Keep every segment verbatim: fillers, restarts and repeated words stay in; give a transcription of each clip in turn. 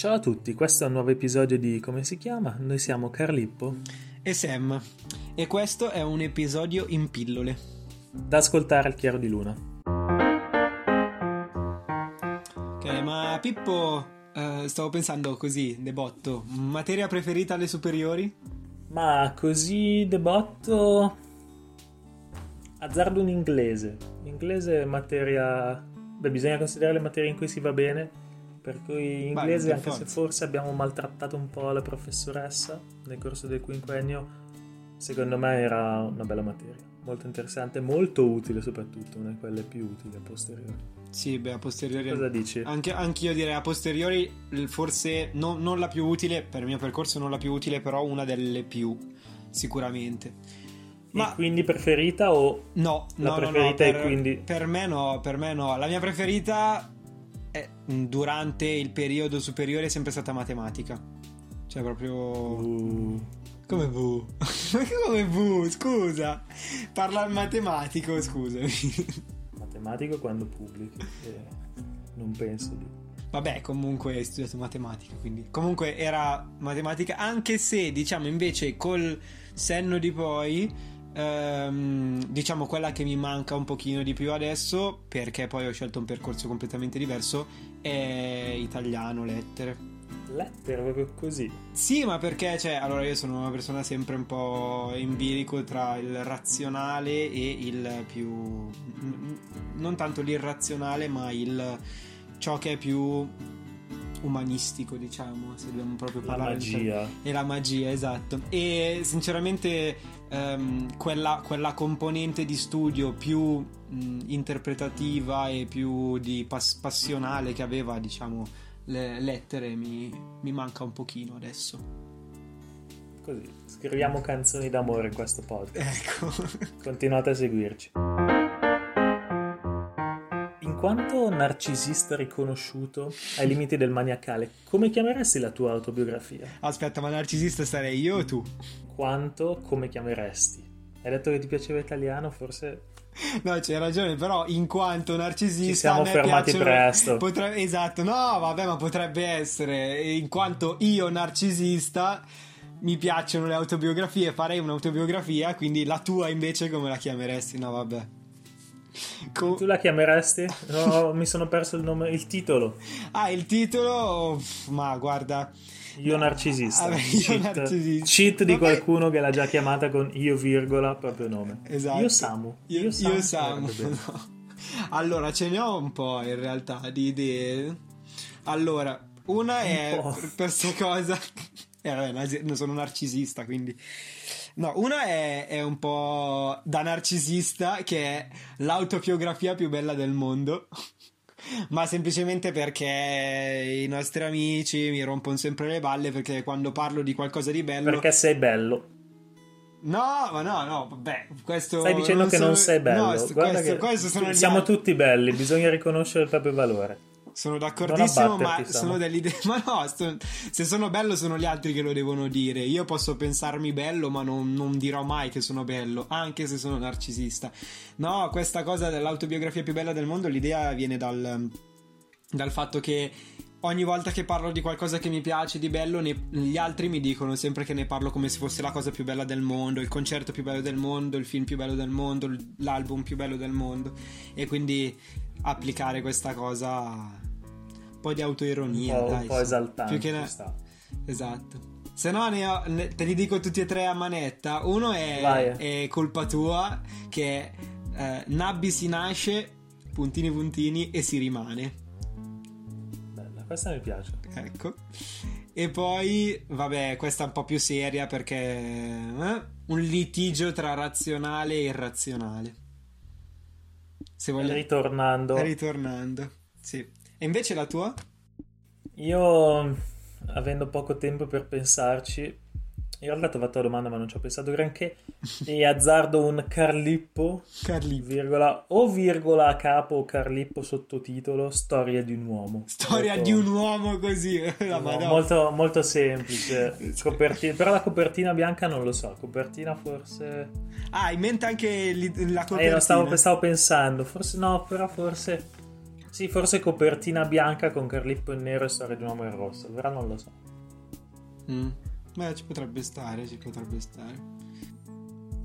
Ciao a tutti, questo è un nuovo episodio di come si chiama? Noi siamo Carlippo e Sam e questo è un episodio in pillole da ascoltare al chiaro di luna. Ok, ma Pippo, uh, stavo pensando così, de botto, materia preferita alle superiori? Ma così de botto, azzardo un inglese. L'inglese è materia... Beh, bisogna considerare le materie in cui si va bene, per cui inglese, anche se forse abbiamo maltrattato un po' la professoressa nel corso del quinquennio, secondo me era una bella materia, molto interessante, molto utile, soprattutto una di quelle più utili a posteriori. Sì, beh, a posteriori. Cosa dici? Anche anch'io direi a posteriori, forse no, non la più utile, per il mio percorso non la più utile, però una delle più sicuramente. Ma e quindi preferita o no? La no, preferita no, no, per, e quindi per me no, per me no. La mia preferita è, durante il periodo superiore, è sempre stata matematica. Cioè proprio uh. Come V? Come V? Scusa. Parla al matematico, scusami. Matematico quando pubblichi. Eh, non penso di... Vabbè, comunque hai studiato matematica, quindi comunque era matematica, anche se diciamo invece col senno di poi ehm, diciamo quella che mi manca un pochino di più adesso, perché poi ho scelto un percorso completamente diverso, è italiano, lettere. Lettere proprio così? Sì, ma perché, cioè, allora io sono una persona sempre un po' in bilico tra il razionale e il più, non tanto l'irrazionale, ma il ciò che è più umanistico, diciamo, se dobbiamo proprio parlare. La magia. E la magia, esatto. E sinceramente ehm, quella, quella componente di studio più mh, interpretativa e più di pas- passionale che aveva, diciamo, le lettere mi, mi manca un pochino adesso. Così, scriviamo canzoni d'amore in questo podcast. Ecco. Continuate a seguirci. Quanto narcisista riconosciuto ai limiti del maniacale, come chiameresti la tua autobiografia? Aspetta, ma narcisista sarei io o tu? Quanto, come chiameresti? Hai detto che ti piaceva italiano, forse... No, c'hai ragione, però in quanto narcisista... Ci siamo fermati piacciono... presto. Potre... Esatto, no, vabbè, ma potrebbe essere. In quanto io narcisista mi piacciono le autobiografie, farei un'autobiografia, quindi la tua invece come la chiameresti? No, vabbè. Co- tu la chiameresti? No, mi sono perso il nome, il titolo. Ah, il titolo? Ma guarda, io narcisista. Vabbè, io cheat. narcisista. Cheat di Vabbè. Qualcuno che l'ha già chiamata con io virgola proprio nome. Esatto. Io Samu. Io, io Samu. Io Samu. No. Allora, ce ne ho un po' in realtà di idee. Allora, una un è po'. per questa cosa. Eh, vabbè, sono narcisista, quindi. No, una è, è un po' da narcisista, che è l'autobiografia più bella del mondo, ma semplicemente perché i nostri amici mi rompono sempre le balle, perché quando parlo di qualcosa di bello... Perché sei bello. No, ma no, no, vabbè, questo... Stai dicendo non che so... non sei bello. No, guarda questo, che questo sono siamo gli... tutti belli, bisogna riconoscere il proprio valore. Sono d'accordissimo, ma sono dell'idea. Ma no, sto... se sono bello sono gli altri che lo devono dire. Io posso pensarmi bello, ma non, non dirò mai che sono bello, anche se sono narcisista. No, questa cosa dell'autobiografia più bella del mondo, l'idea viene dal, dal fatto che ogni volta che parlo di qualcosa che mi piace di bello, ne... gli altri mi dicono sempre che ne parlo come se fosse la cosa più bella del mondo, il concerto più bello del mondo, il film più bello del mondo, l'album più bello del mondo. E quindi applicare questa cosa... un po' di autoironia, un po', dai, un po' esaltante, più che ne... esatto. Se no ne ho, ne, te li dico tutti e tre a manetta. Uno è, è colpa tua, che eh, nabbi si nasce, puntini puntini e si rimane. Bella, questa mi piace. Ecco. E poi vabbè, questa è un po' più seria perché eh, un litigio tra razionale e irrazionale. Se voglio... ritornando ritornando sì. E invece la tua? Io, avendo poco tempo per pensarci, in realtà ho fatto la domanda ma non ci ho pensato granché, e azzardo un Carlippo, Carlippo. Virgola, o virgola a capo o Carlippo sottotitolo, storia di un uomo. Storia molto, di un uomo così, la no, molto, molto semplice, copertina, però la copertina bianca non lo so, copertina forse... Ah, in mente anche la copertina? Eh, no, stavo, stavo pensando, forse no, però forse... Sì, forse copertina bianca con Carlippo in nero e storia di un uomo in rosso. Allora non lo so. Mm. Beh, ci potrebbe stare, ci potrebbe stare.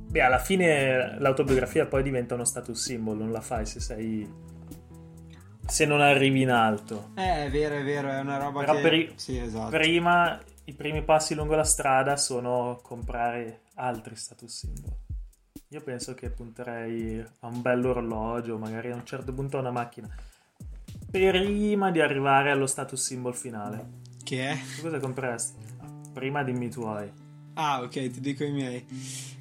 Beh, alla fine l'autobiografia poi diventa uno status symbol, non la fai se sei... se non arrivi in alto. Eh, è vero, è vero, è una roba. Però che... per i... sì, esatto. Prima, i primi passi lungo la strada sono comprare altri status symbol. Io penso che punterei a un bell'orologio, magari a un certo punto a una macchina, prima di arrivare allo status symbol finale. Che è? Tu cosa compresti? Prima dimmi i tuoi. Ah, ok, ti dico i miei.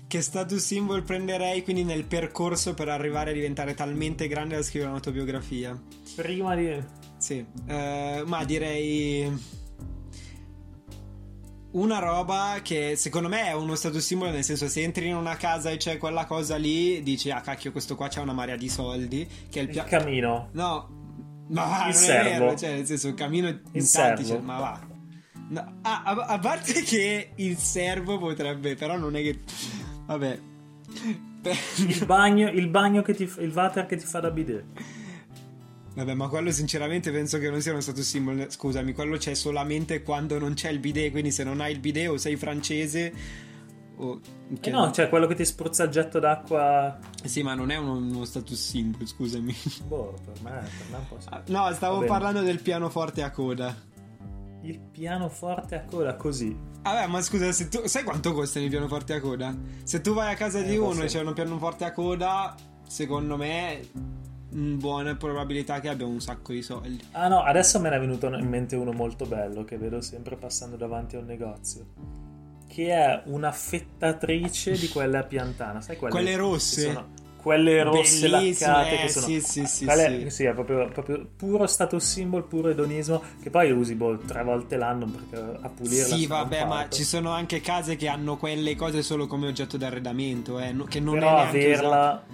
Che status symbol prenderei quindi nel percorso per arrivare a diventare talmente grande da scrivere un'autobiografia? Prima di... Sì, uh, ma direi una roba che secondo me è uno status symbol, nel senso, se entri in una casa e c'è quella cosa lì, dici ah cacchio, questo qua c'ha una marea di soldi, che è il, pia- il camino. No, ma va, il non servo. È vero, cioè nel senso il camino in il tanti, cioè, ma va. No. Ah, a-, a parte che il servo potrebbe, però non è che... Vabbè. Il bagno, il bagno che ti fa, il water che ti fa da bidet. Vabbè, ma quello sinceramente penso che non sia uno status symbol. Scusami, quello c'è solamente quando non c'è il bidet, quindi se non hai il bidet o sei francese o... Eh no, c'è cioè quello che ti spruzza il getto d'acqua. Sì, ma non è uno, uno status symbol, scusami. Boh, per me, per me è un po' ah, no, stavo parlando del pianoforte a coda. Il pianoforte a coda, così. Vabbè, ah ma scusa, se tu sai quanto costano i pianoforti a coda? Se tu vai a casa eh, di uno forse... e c'è uno pianoforte a coda, secondo me buona probabilità che abbia un sacco di soldi. Ah no, adesso me ne è venuto in mente uno molto bello che vedo sempre passando davanti a un negozio, che è un'affettatrice di quelle a piantana, sai quelle, quelle rosse? Sono quelle rosse laccate, eh, che sono sì, sì, sì, quelle, sì. Sì, è proprio, proprio puro status symbol, puro edonismo, che poi usi boh, tre volte l'anno perché a pulirla. Sì, vabbè, ma ci sono anche case che hanno quelle cose solo come oggetto d'arredamento, eh, che non però è neanche averla...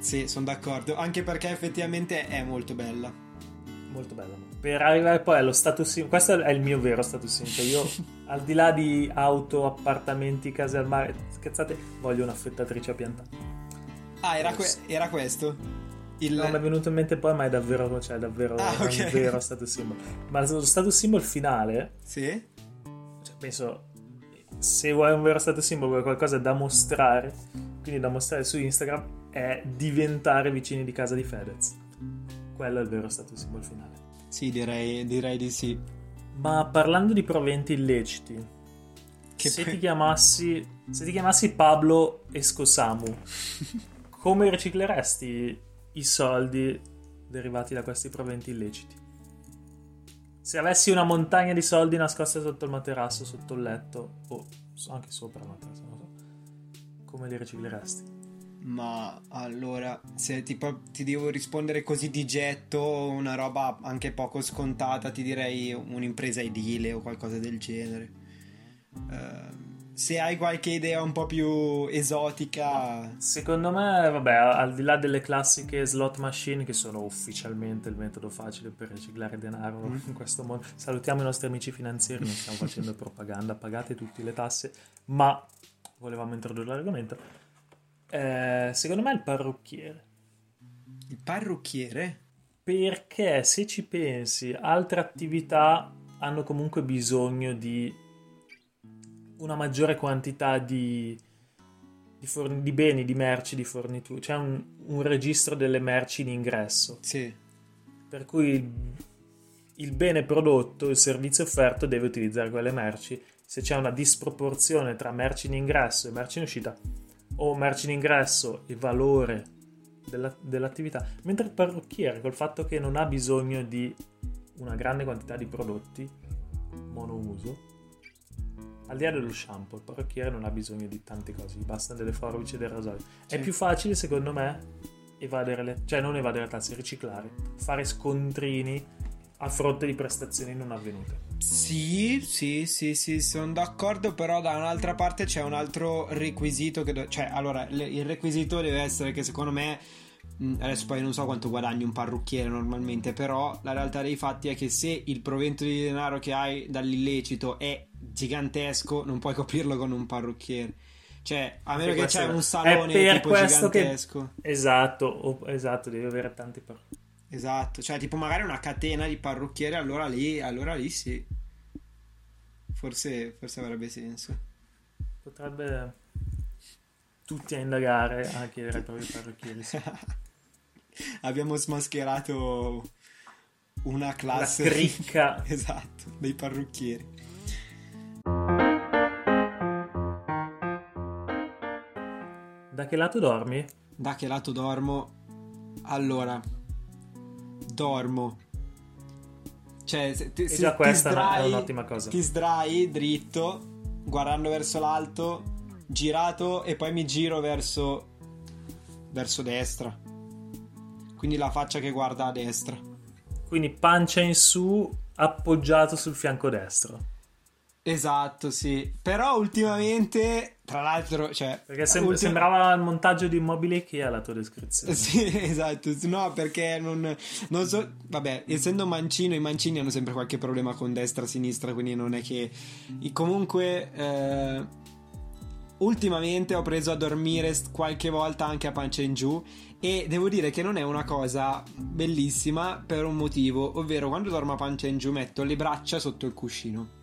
Sì, sono d'accordo, anche perché effettivamente è molto bella, molto bella. Per arrivare poi allo status symbol, questo è il mio vero status symbol, io al di là di auto, appartamenti, case al mare, scherzate, voglio un'affettatrice a piantare. Ah, era, que- era questo il... Non mi è venuto in mente poi, ma è davvero, cioè, davvero ah, okay. È un vero status symbol. Ma lo status symbol finale, sì, cioè, penso, se vuoi un vero status symbol, vuoi qualcosa da mostrare, quindi da mostrare su Instagram, è diventare vicini di casa di Fedez. Quello è il vero status symbol finale. Sì, direi, direi di sì. Ma parlando di proventi illeciti, che se, pe... ti chiamassi, se ti chiamassi Pablo Escosamu come ricicleresti i soldi derivati da questi proventi illeciti? Se avessi una montagna di soldi nascosta sotto il materasso, sotto il letto, o anche sopra il materasso, non so, come li ricicleresti? Ma allora, se ti, ti devo rispondere così di getto, una roba anche poco scontata, ti direi un'impresa edile o qualcosa del genere. Uh... Se hai qualche idea un po' più esotica... Secondo me, vabbè, al di là delle classiche slot machine, che sono ufficialmente il metodo facile per riciclare denaro mm. in questo mondo. Salutiamo i nostri amici finanziari, non stiamo facendo propaganda, pagate tutte le tasse, ma volevamo introdurre l'argomento. Eh, secondo me il parrucchiere. Il parrucchiere? Perché se ci pensi, altre attività hanno comunque bisogno di... una maggiore quantità di di, forni, di beni, di merci, di forniture. C'è un, un registro delle merci in ingresso. Sì. Per cui il, il bene prodotto, il servizio offerto deve utilizzare quelle merci. Se c'è una disproporzione tra merci in ingresso e merci in uscita, o merci in ingresso e valore della, dell'attività, mentre il parrucchiere, col fatto che non ha bisogno di una grande quantità di prodotti monouso, al di là dello shampoo, il parrucchiere non ha bisogno di tante cose, gli bastano delle forbici e del rasoio. È più facile, secondo me, evadere le, cioè non evadere le tasse, riciclare, fare scontrini a fronte di prestazioni non avvenute. Sì, sì, sì, sì, sono d'accordo, però da un'altra parte c'è un altro requisito che do... cioè, allora, il requisito deve essere che secondo me, adesso poi non so quanto guadagni un parrucchiere normalmente, però la realtà dei fatti è che se il provento di denaro che hai dall'illecito è gigantesco, non puoi coprirlo con un parrucchiere, cioè a meno che c'è un salone tipo gigantesco. Che... esatto, esatto, devi avere tanti parrucchieri. Esatto, cioè tipo magari una catena di parrucchieri, allora lì, allora lì sì. Forse, forse avrebbe senso. Potrebbe tutti a indagare, a chiedere ai propri parrucchieri. Abbiamo smascherato una classe, una cricca. Esatto, dei parrucchieri. Da che lato dormi? Da che lato dormo? Allora, dormo. Cioè, se ti, se già ti questa sdrai, è un'ottima cosa. Ti sdrai dritto, guardando verso l'alto, girato, e poi mi giro verso verso destra. Quindi la faccia che guarda a destra. Quindi pancia in su, appoggiato sul fianco destro. Esatto, sì. Però ultimamente, tra l'altro, cioè, perché sem- ultim- sembrava il montaggio di Immobile Ikea la tua descrizione. Sì, esatto. No, perché non, non so. Vabbè, essendo mancino, i mancini hanno sempre qualche problema con destra e sinistra, quindi non è che. Comunque, eh, ultimamente ho preso a dormire qualche volta anche a pancia in giù. E devo dire che non è una cosa bellissima per un motivo, ovvero quando dormo a pancia in giù metto le braccia sotto il cuscino.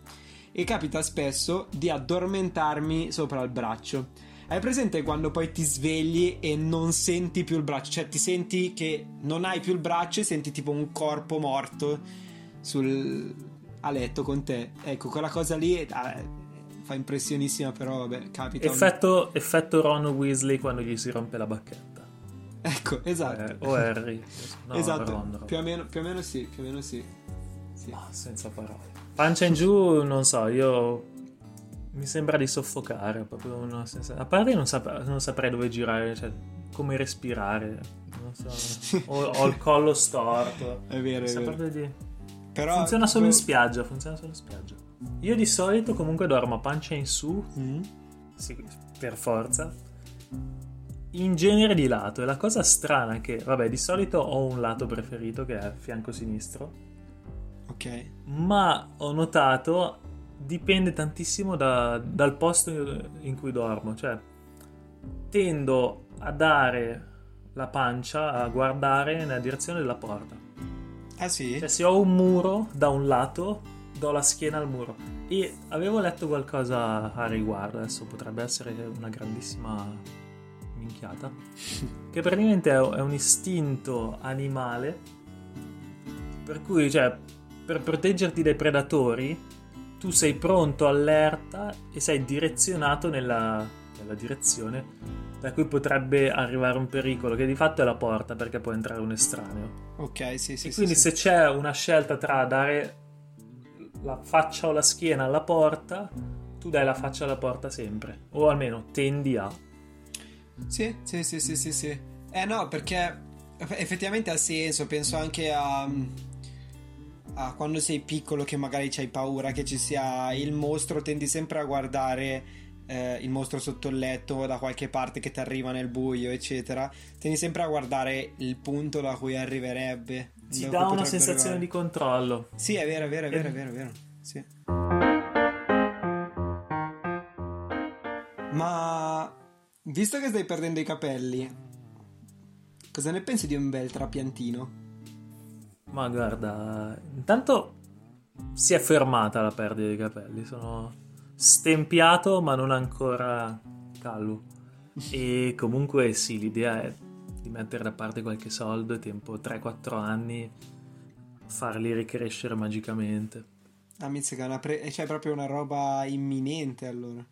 E capita spesso di addormentarmi sopra il braccio. Hai presente quando poi ti svegli e non senti più il braccio? Cioè ti senti che non hai più il braccio e senti tipo un corpo morto sul... a letto con te. Ecco, quella cosa lì eh, fa impressionissima, però vabbè, capita. Effetto, un... effetto Ron Weasley quando gli si rompe la bacchetta. Ecco, esatto. Eh, o Harry. No, esatto, Ron, più, o meno, più o meno sì, più o meno sì. sì. Ah, senza parole. Pancia in giù, non so, io mi sembra di soffocare, proprio una sensazione. A parte non, sap- non saprei dove girare, cioè come respirare, non so. Ho, ho il collo storto. È vero, non è vero. Di... Però funziona solo in spiaggia, funziona solo in spiaggia. Io di solito comunque dormo pancia in su, mm-hmm. sì, per forza. In genere di lato, e la cosa strana è che, vabbè, di solito ho un lato preferito che è fianco sinistro. Okay. Ma ho notato dipende tantissimo da, dal posto in cui dormo, cioè tendo a dare la pancia a guardare nella direzione della porta. Ah sì? Cioè se ho un muro da un lato do la schiena al muro, e avevo letto qualcosa a riguardo, adesso potrebbe essere una grandissima minchiata, che praticamente è un istinto animale per cui, cioè, per proteggerti dai predatori, tu sei pronto, allerta, e sei direzionato nella, nella direzione da cui potrebbe arrivare un pericolo, che di fatto è la porta, perché può entrare un estraneo. Ok, sì, sì. E sì, quindi sì, se sì. c'è una scelta tra dare la faccia o la schiena alla porta, tu dai la faccia alla porta sempre, o almeno tendi a. Sì, sì, sì, sì, sì, sì. Eh no, perché effettivamente ha senso, penso anche a... Ah, quando sei piccolo che magari c'hai paura che ci sia il mostro, tendi sempre a guardare eh, il mostro sotto il letto o da qualche parte che ti arriva nel buio, eccetera. Tendi sempre a guardare il punto da cui arriverebbe. Ci dà una sensazione arrivare. Di controllo. Sì, è vero, è vero, è vero, è vero, è vero. Sì. Ma visto che stai perdendo i capelli, cosa ne pensi di un bel trapiantino? Ma guarda, intanto si è fermata la perdita dei capelli, sono stempiato ma non ancora calvo, e comunque sì, l'idea è di mettere da parte qualche soldo e tempo tre quattro anni farli ricrescere magicamente. Ah, mizzica, una pre- c'è proprio una roba imminente allora.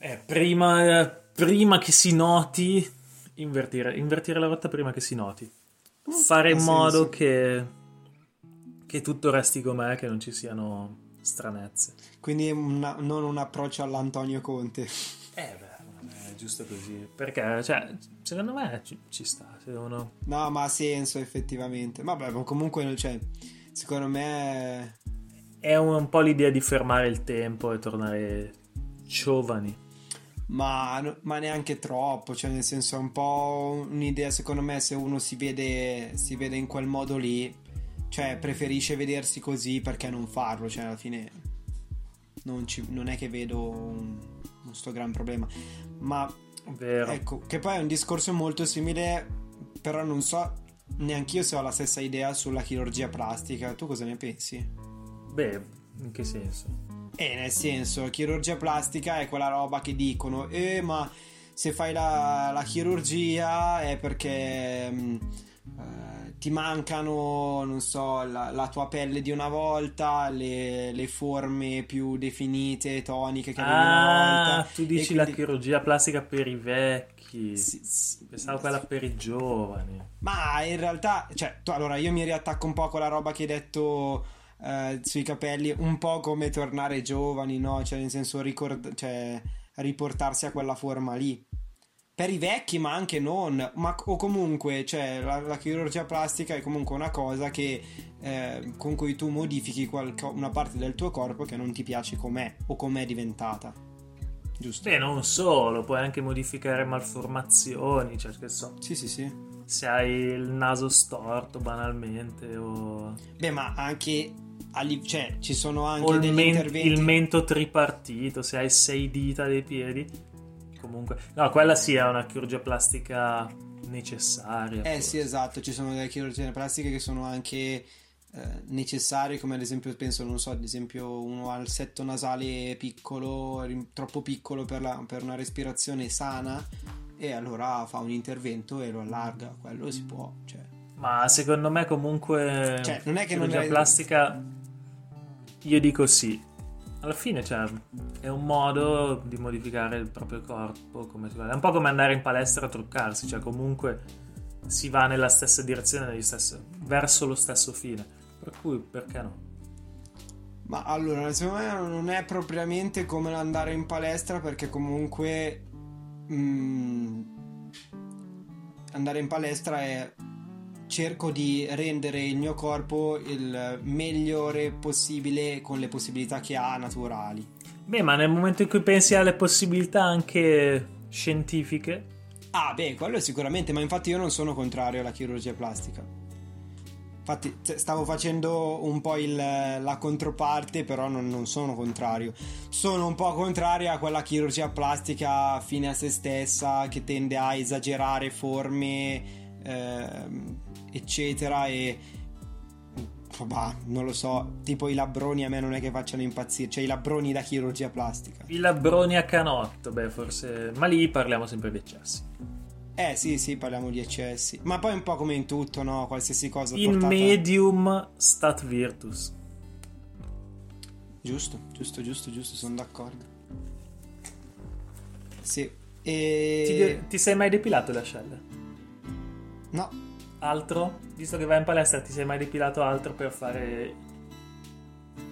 Eh, prima, prima che si noti, invertire, invertire la rotta prima che si noti, fare in modo che... che tutto resti com'è, che non ci siano stranezze. Quindi una, non un approccio all'Antonio Conte. Eh beh, è giusto così. Perché, cioè, secondo me ci, ci sta. Uno... No, ma ha senso effettivamente. Vabbè, ma comunque, cioè, secondo me... È un, un po' l'idea di fermare il tempo e tornare giovani. Ma, ma neanche troppo, cioè nel senso è un po' un'idea, secondo me, se uno si vede, si vede in quel modo lì... Cioè preferisce vedersi così, perché non farlo? Cioè alla fine non, ci, non è che vedo un, un sto gran problema. Ma vero. Ecco, che poi è un discorso molto simile, però non so Neanch'io se ho la stessa idea sulla chirurgia plastica. Tu cosa ne pensi? Beh, in che senso? Eh, nel senso, chirurgia plastica è quella roba che dicono Eh, ma se fai la, la chirurgia è perché mh, eh, ti mancano, non so, la, la tua pelle di una volta, le, le forme più definite, toniche che avevi ah, una volta. Tu dici quindi... la chirurgia plastica per i vecchi. Sì, sì, pensavo sì. Quella per i giovani. Ma in realtà, cioè, tu, allora io mi riattacco un po' con la roba che hai detto... Uh, sui capelli, un po' come tornare giovani, no? Cioè, nel senso, ricord- cioè, riportarsi a quella forma lì per i vecchi, ma anche non, ma, o comunque, cioè, la, la chirurgia plastica è comunque una cosa che eh, con cui tu modifichi qualco- una parte del tuo corpo che non ti piace com'è o com'è diventata, giusto? Beh, non solo, puoi anche modificare malformazioni, cioè, che so. Sì, sì, sì. Se hai il naso storto, banalmente, o... Beh, ma anche... Cioè, ci sono anche il degli men- interventi... il mento tripartito, se hai sei dita dei piedi. Comunque... No, quella sì è una chirurgia plastica necessaria. Eh forse. Sì, esatto. Ci sono delle chirurgie plastiche che sono anche eh, necessarie, come ad esempio, penso, non so, ad esempio uno ha il setto nasale piccolo, troppo piccolo per, la, per una respirazione sana, e allora fa un intervento e lo allarga. Quello si può, cioè. Ma secondo me comunque, cioè, non è che non è plastica, io dico sì, alla fine, cioè, è un modo di modificare il proprio corpo come si vuole. È un po' come andare in palestra a truccarsi, cioè comunque si va nella stessa direzione, negli stessi, verso lo stesso fine, per cui perché no? Ma allora secondo me non è propriamente come andare in palestra, perché comunque Mm, andare in palestra è cerco di rendere il mio corpo il migliore possibile con le possibilità che ha naturali. Beh, ma nel momento in cui pensi alle possibilità anche scientifiche, ah beh, quello sicuramente, ma infatti io non sono contrario alla chirurgia plastica. Infatti stavo facendo un po' il, la controparte, però non, non sono contrario. Sono un po' contrario a quella chirurgia plastica fine a se stessa, che tende a esagerare forme, eh, eccetera, e bah, non lo so, tipo i labbroni a me non è che facciano impazzire, cioè i labbroni da chirurgia plastica. I labbroni a canotto, beh forse, ma lì parliamo sempre di eccessi. Eh sì sì, parliamo di eccessi. Ma poi è un po' come in tutto, no? Qualsiasi cosa in portata... medium stat virtus. Giusto, giusto, giusto, giusto, sono d'accordo. Sì. E... Ti, ti sei mai depilato le ascelle? No. Altro? Visto che vai in palestra, ti sei mai depilato altro per fare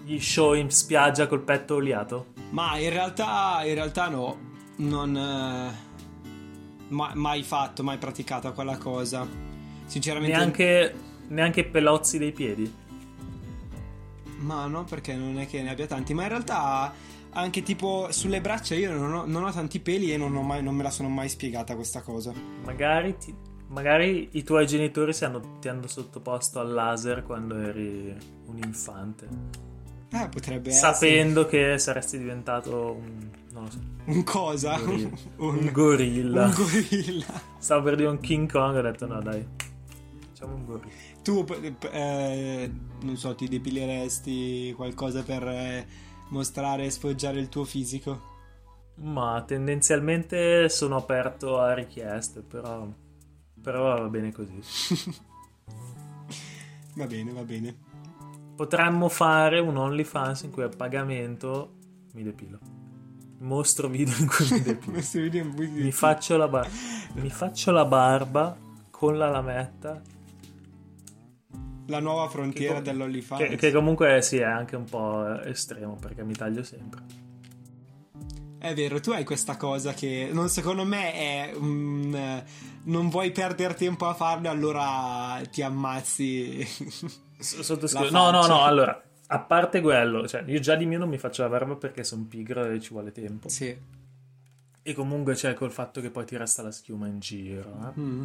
gli show in spiaggia col petto oliato? Ma in realtà, in realtà no. Non... Eh... Ma, mai fatto, mai praticata quella cosa, sinceramente. Neanche, neanche pelozzi dei piedi? Ma no, perché non è che ne abbia tanti. Ma in realtà anche tipo sulle braccia io non ho, non ho tanti peli, e non, ho mai, non me la sono mai spiegata questa cosa. Magari, ti, magari i tuoi genitori si hanno, ti hanno sottoposto al laser quando eri un infante. Eh, potrebbe sapendo essere. Che saresti diventato un... non lo so. Un cosa? Un, un, un gorilla. Un gorilla. Stavo per dire un King Kong, ho detto no dai, facciamo un gorilla. Tu eh, non so, ti depileresti qualcosa per eh, mostrare e sfoggiare il tuo fisico? Ma tendenzialmente sono aperto a richieste, però, però va bene così. Va bene, va bene. Potremmo fare un OnlyFans in cui a pagamento mi depilo. Mostro video in cui mi depilo. video in cui mi, faccio la bar- mi faccio la barba con la lametta. La nuova frontiera com- dell'OnlyFans. Che, che comunque sì, è anche un po' estremo, perché mi taglio sempre. È vero, tu hai questa cosa che non, secondo me è mm, non vuoi perdere tempo a farlo, allora ti ammazzi. Sottoscri- no, no, no, allora, a parte quello, cioè io già di mio non mi faccio la barba perché sono pigro e ci vuole tempo. Sì. E comunque c'è, cioè, col fatto che poi ti resta la schiuma in giro, eh? Mm.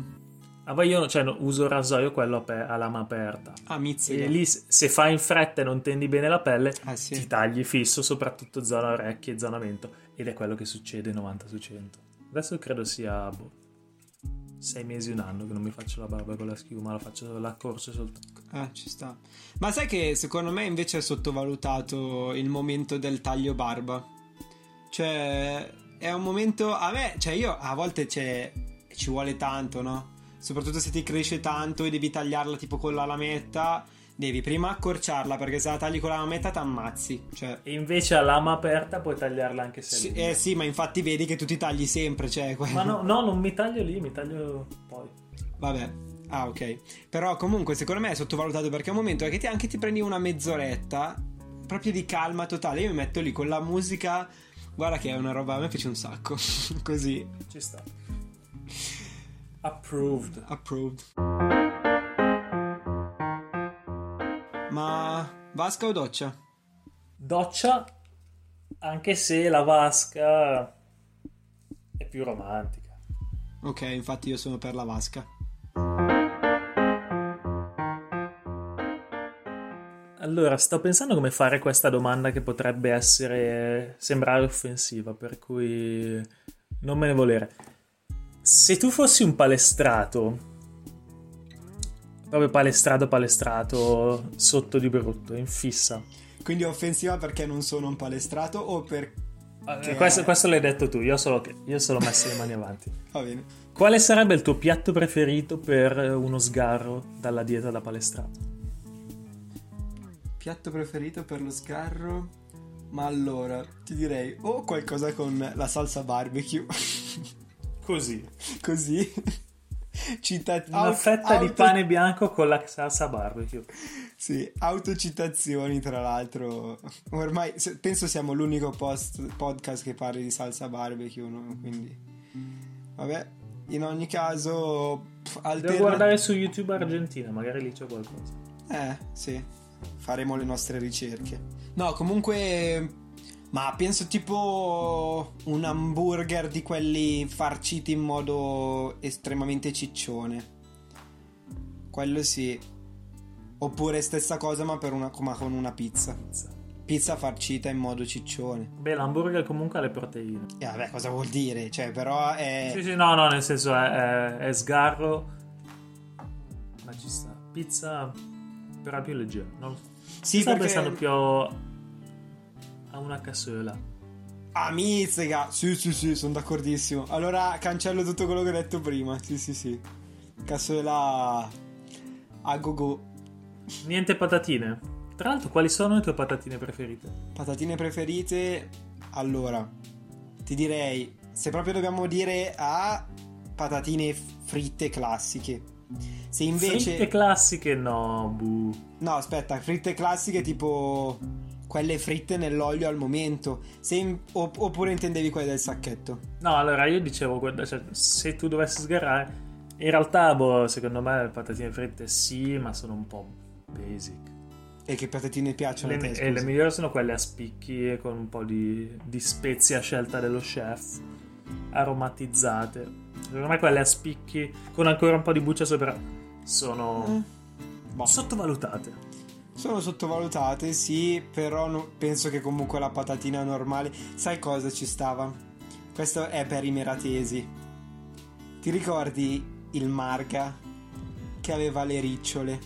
Ah, poi io, cioè, uso il rasoio, quello a, pe- a lama aperta. Ah, mizzica. E lì se fai in fretta e non tendi bene la pelle, ah, sì, ti tagli fisso, soprattutto zona orecchie e zona mento. Ed è quello che succede novanta su cento. Adesso credo sia boh, sei mesi, un anno che non mi faccio la barba con la schiuma, la faccio la corsa soltanto. Ah, ci sta. Ma sai che secondo me invece è sottovalutato il momento del taglio barba. Cioè è un momento, a me, cioè io a volte c'è, ci vuole tanto, no? Soprattutto se ti cresce tanto e devi tagliarla tipo con la lametta, devi prima accorciarla, perché se la tagli con la lametta t'ammazzi, cioè. E invece a lama aperta puoi tagliarla anche se sì, eh sì, ma infatti vedi che tu ti tagli sempre, cioè. Ma no, no, non mi taglio lì, mi taglio poi. Vabbè, ah ok. Però comunque secondo me è sottovalutato, perché è un momento che ti, anche ti prendi una mezz'oretta proprio di calma totale. Io mi metto lì con la musica, guarda che è una roba, a me piace un sacco. Così ci sta. Approved. Approved. Ma vasca o doccia? Doccia, anche se la vasca è più romantica. Ok, infatti io sono per la vasca. Allora, sto pensando come fare questa domanda che potrebbe essere, sembrare offensiva, per cui non me ne volere. Se tu fossi un palestrato, proprio palestrato palestrato sotto di brutto, in fissa, quindi offensiva perché non sono un palestrato o per perché... questo, questo l'hai detto tu, io solo che io solo messo le mani avanti. Va bene. Quale sarebbe il tuo piatto preferito per uno sgarro dalla dieta da palestrato? Piatto preferito per lo sgarro? Ma allora ti direi o qualcosa con la salsa barbecue. Così così Cita- una auto- fetta auto- di pane bianco con la salsa barbecue. Sì, autocitazioni tra l'altro. Ormai penso siamo l'unico post- podcast che parli di salsa barbecue, no? Quindi vabbè, in ogni caso alterna- devo guardare su YouTube Argentina, magari lì c'è qualcosa. Eh, sì, faremo le nostre ricerche. No, comunque, ma penso tipo un hamburger di quelli farciti in modo estremamente ciccione. Quello sì. Oppure stessa cosa ma, per una, ma con una pizza. pizza Pizza farcita in modo ciccione. Beh, l'hamburger comunque ha le proteine. E eh, vabbè, cosa vuol dire? Cioè però è... Sì sì no no nel senso è, è, è sgarro. Ma ci sta. Pizza però più leggera, no? Sì, perché pensando più a una cassola. Ah, mizzica. Sì, sì, sì, sono d'accordissimo. Allora cancello tutto quello che ho detto prima. Sì, sì, sì. Cassola a go-go. Niente patatine. Tra l'altro, quali sono le tue patatine preferite? Patatine preferite? Allora, ti direi, se proprio dobbiamo dire a patatine fritte classiche. Se invece fritte classiche no, buh. No, aspetta, fritte classiche tipo quelle fritte nell'olio al momento, se in, opp- oppure intendevi quelle del sacchetto? No, allora io dicevo, guarda, cioè, se tu dovessi sgarrare, in realtà boh, secondo me le patatine fritte sì, ma sono un po' basic. E che patatine piacciono le, a te? Scusa? E le migliori sono quelle a spicchi con un po' di, di spezie a scelta dello chef, aromatizzate. Secondo me quelle a spicchi con ancora un po' di buccia sopra sono eh. boh. sottovalutate. Sono sottovalutate, sì, però no, penso che comunque la patatina normale... Sai cosa ci stava? Questo è per i meratesi. Ti ricordi il Marga che aveva le ricciole?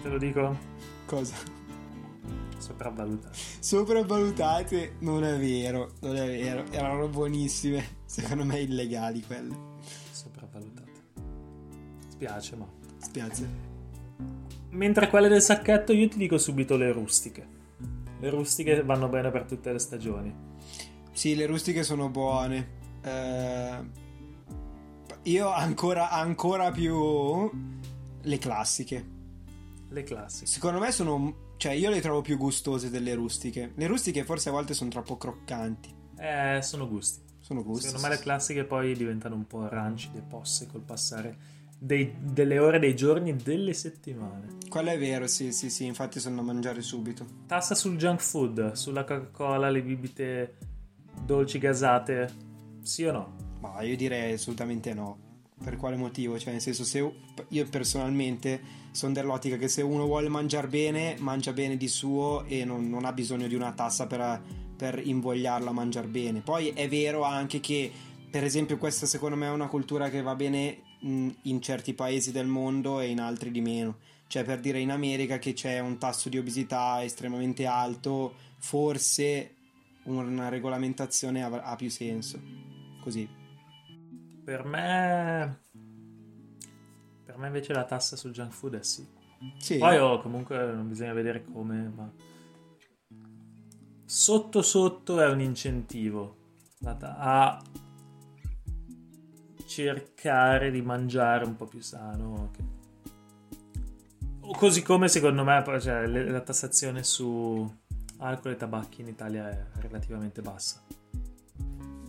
Te lo dico? Cosa? Sopravvalutate. Sopravvalutate? Non è vero, non è vero. Erano buonissime. Secondo me illegali quelle. Sopravvalutate. Spiace, ma... Spiace. Mentre quelle del sacchetto io ti dico subito le rustiche. Le rustiche vanno bene per tutte le stagioni. Sì, le rustiche sono buone. Eh, io ancora, ancora più le classiche. Le classiche. Secondo me sono... Cioè io le trovo più gustose delle rustiche. Le rustiche forse a volte sono troppo croccanti. Eh, sono gusti. Sono gusti. Secondo me le classiche poi diventano un po' rancide, posse col passare... Dei, delle ore, dei giorni, delle settimane. Quello è vero, sì, sì, sì, infatti sono da mangiare subito. Tassa sul junk food, sulla Coca-Cola, le bibite dolci gasate, sì o no? Ma io direi assolutamente no. Per quale motivo? Cioè, nel senso, se io personalmente sono dell'ottica che se uno vuole mangiare bene, mangia bene di suo e non, non ha bisogno di una tassa per, per invogliarlo a mangiare bene. Poi è vero anche che per esempio questa secondo me è una cultura che va bene mh, in certi paesi del mondo e in altri di meno. Cioè, per dire, in America, che c'è un tasso di obesità estremamente alto, forse una regolamentazione av- ha più senso. Così. Per me per me invece la tassa sul junk food è sì. Sì. Poi oh, comunque non bisogna vedere come, ma sotto sotto è un incentivo a cercare di mangiare un po' più sano. Che... Così come secondo me cioè, la tassazione su alcol e tabacchi in Italia è relativamente bassa.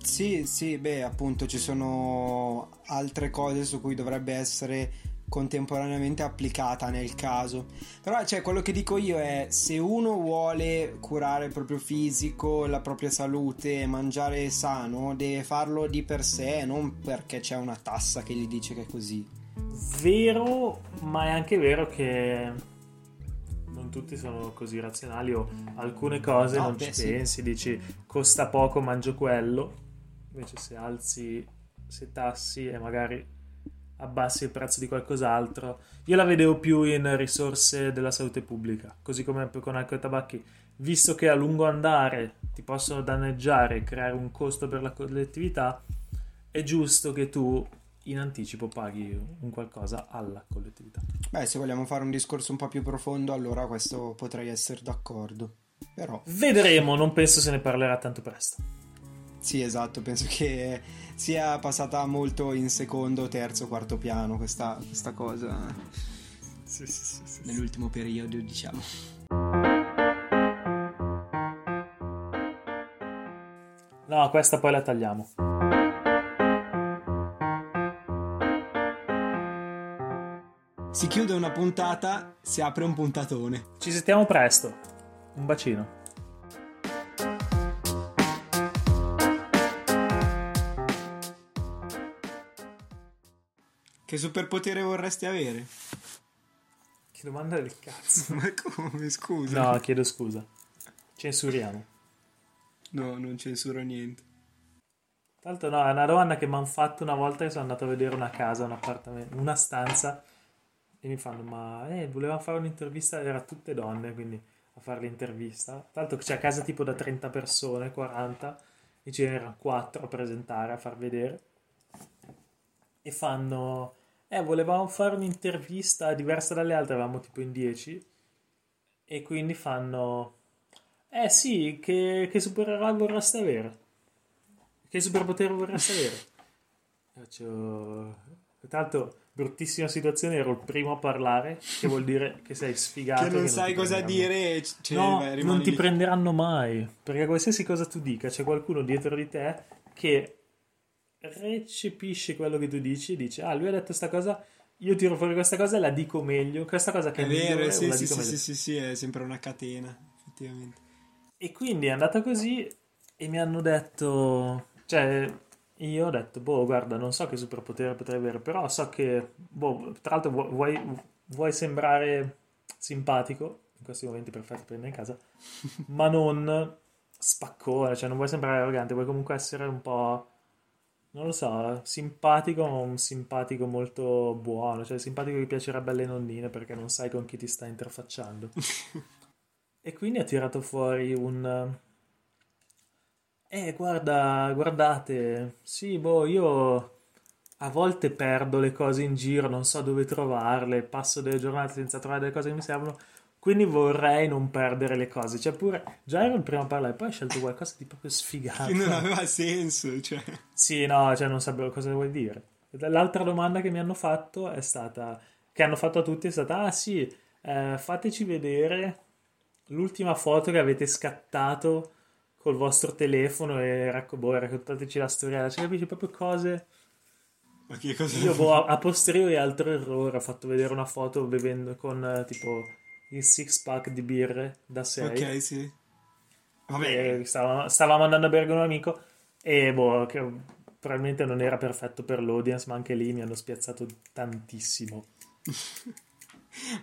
Sì, sì, beh, appunto ci sono altre cose su cui dovrebbe essere contemporaneamente applicata nel caso. Però cioè, quello che dico io è, se uno vuole curare il proprio fisico, la propria salute, mangiare sano, deve farlo di per sé, non perché c'è una tassa che gli dice che è così. Vero, ma è anche vero che non tutti sono così razionali, o alcune cose no, non beh, ci pensi, sì. Dici costa poco, mangio quello. Invece se alzi, se tassi e magari abbassi il prezzo di qualcos'altro, io la vedevo più in risorse della salute pubblica, così come con alcol e tabacchi, visto che a lungo andare ti possono danneggiare e creare un costo per la collettività. È giusto che tu in anticipo paghi un qualcosa alla collettività. Beh, se vogliamo fare un discorso un po' più profondo, allora questo potrei essere d'accordo. Però vedremo, non penso se ne parlerà tanto presto. Sì, esatto, penso che sia passata molto in secondo, terzo, quarto piano questa, questa cosa. Sì, sì, sì, sì, nell'ultimo periodo, diciamo. No, questa poi la tagliamo. Si chiude una puntata, si apre un puntatone. Ci sentiamo presto. Un bacino. Che superpotere vorresti avere? Che domanda del cazzo. Ma come? Scusa. No, chiedo scusa. Censuriamo. No, non censuro niente. Tanto no, è una domanda che mi hanno fatto una volta che sono andato a vedere una casa, un appartamento, una stanza... E mi fanno, ma eh, volevamo fare un'intervista, era tutte donne, quindi a fare l'intervista. Tanto che c'è a casa tipo da trenta persone, quaranta, e c'erano quattro a presentare, a far vedere. E fanno, eh, volevamo fare un'intervista diversa dalle altre, eravamo tipo in dieci. E quindi fanno, eh sì, che, che supereroe vorreste avere? Che superpotere vorreste avere? Faccio, tanto... Bruttissima situazione, ero il primo a parlare, che vuol dire che sei sfigato. Che non, che non sai cosa dire, cioè, no, beh, non ti lì. Prenderanno mai, perché qualsiasi cosa tu dica c'è qualcuno dietro di te che recepisce quello che tu dici e dice ah, lui ha detto sta cosa, io tiro fuori questa cosa e la dico meglio, questa cosa che è, è vero, migliore, sì, la sì, dico sì, meglio. Sì, sì, sì, è sempre una catena, effettivamente. E quindi è andata così e mi hanno detto, cioè... Io ho detto, boh, guarda, non so che superpotere potrei avere, però so che, boh, tra l'altro vuoi, vuoi sembrare simpatico, in questi momenti perfetti prendere in casa, ma non spaccone, cioè non vuoi sembrare arrogante, vuoi comunque essere un po', non lo so, simpatico, ma un simpatico molto buono, cioè simpatico che piacerebbe alle nonnine perché non sai con chi ti sta interfacciando. E quindi ha tirato fuori un... Eh, guarda, guardate, sì, boh, io a volte perdo le cose in giro, non so dove trovarle, passo delle giornate senza trovare le cose che mi servono, quindi vorrei non perdere le cose. Cioè pure, già ero il primo a parlare, poi ho scelto qualcosa di proprio sfigato. Che non aveva senso, cioè. Sì, no, cioè non sapevo cosa vuol dire. L'altra domanda che mi hanno fatto è stata, che hanno fatto a tutti è stata, ah sì, eh, fateci vedere l'ultima foto che avete scattato col vostro telefono e racco- boh, raccontateci la storia, cioè capisci proprio cose. Ma che cosa? Io boh, a, a posteriori altro errore, ho fatto vedere una foto bevendo con eh, tipo il six pack di birre da sei. Ok, sì. Vabbè, e stavamo, stavamo andando a bere con un amico e boh, che probabilmente non era perfetto per l'audience, ma anche lì mi hanno spiazzato tantissimo.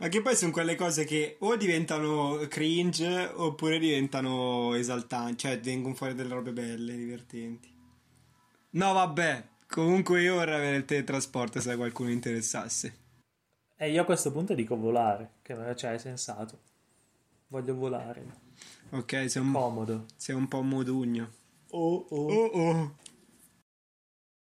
Ma che poi sono quelle cose che o diventano cringe oppure diventano esaltanti, cioè vengono fuori delle robe belle, divertenti. No, vabbè. Comunque io vorrei avere il teletrasporto se a qualcuno interessasse. E eh, io a questo punto dico volare, che cioè è sensato. Voglio volare. Ok, sei un, comodo. Sei un po' modugno. Oh oh. Oh oh.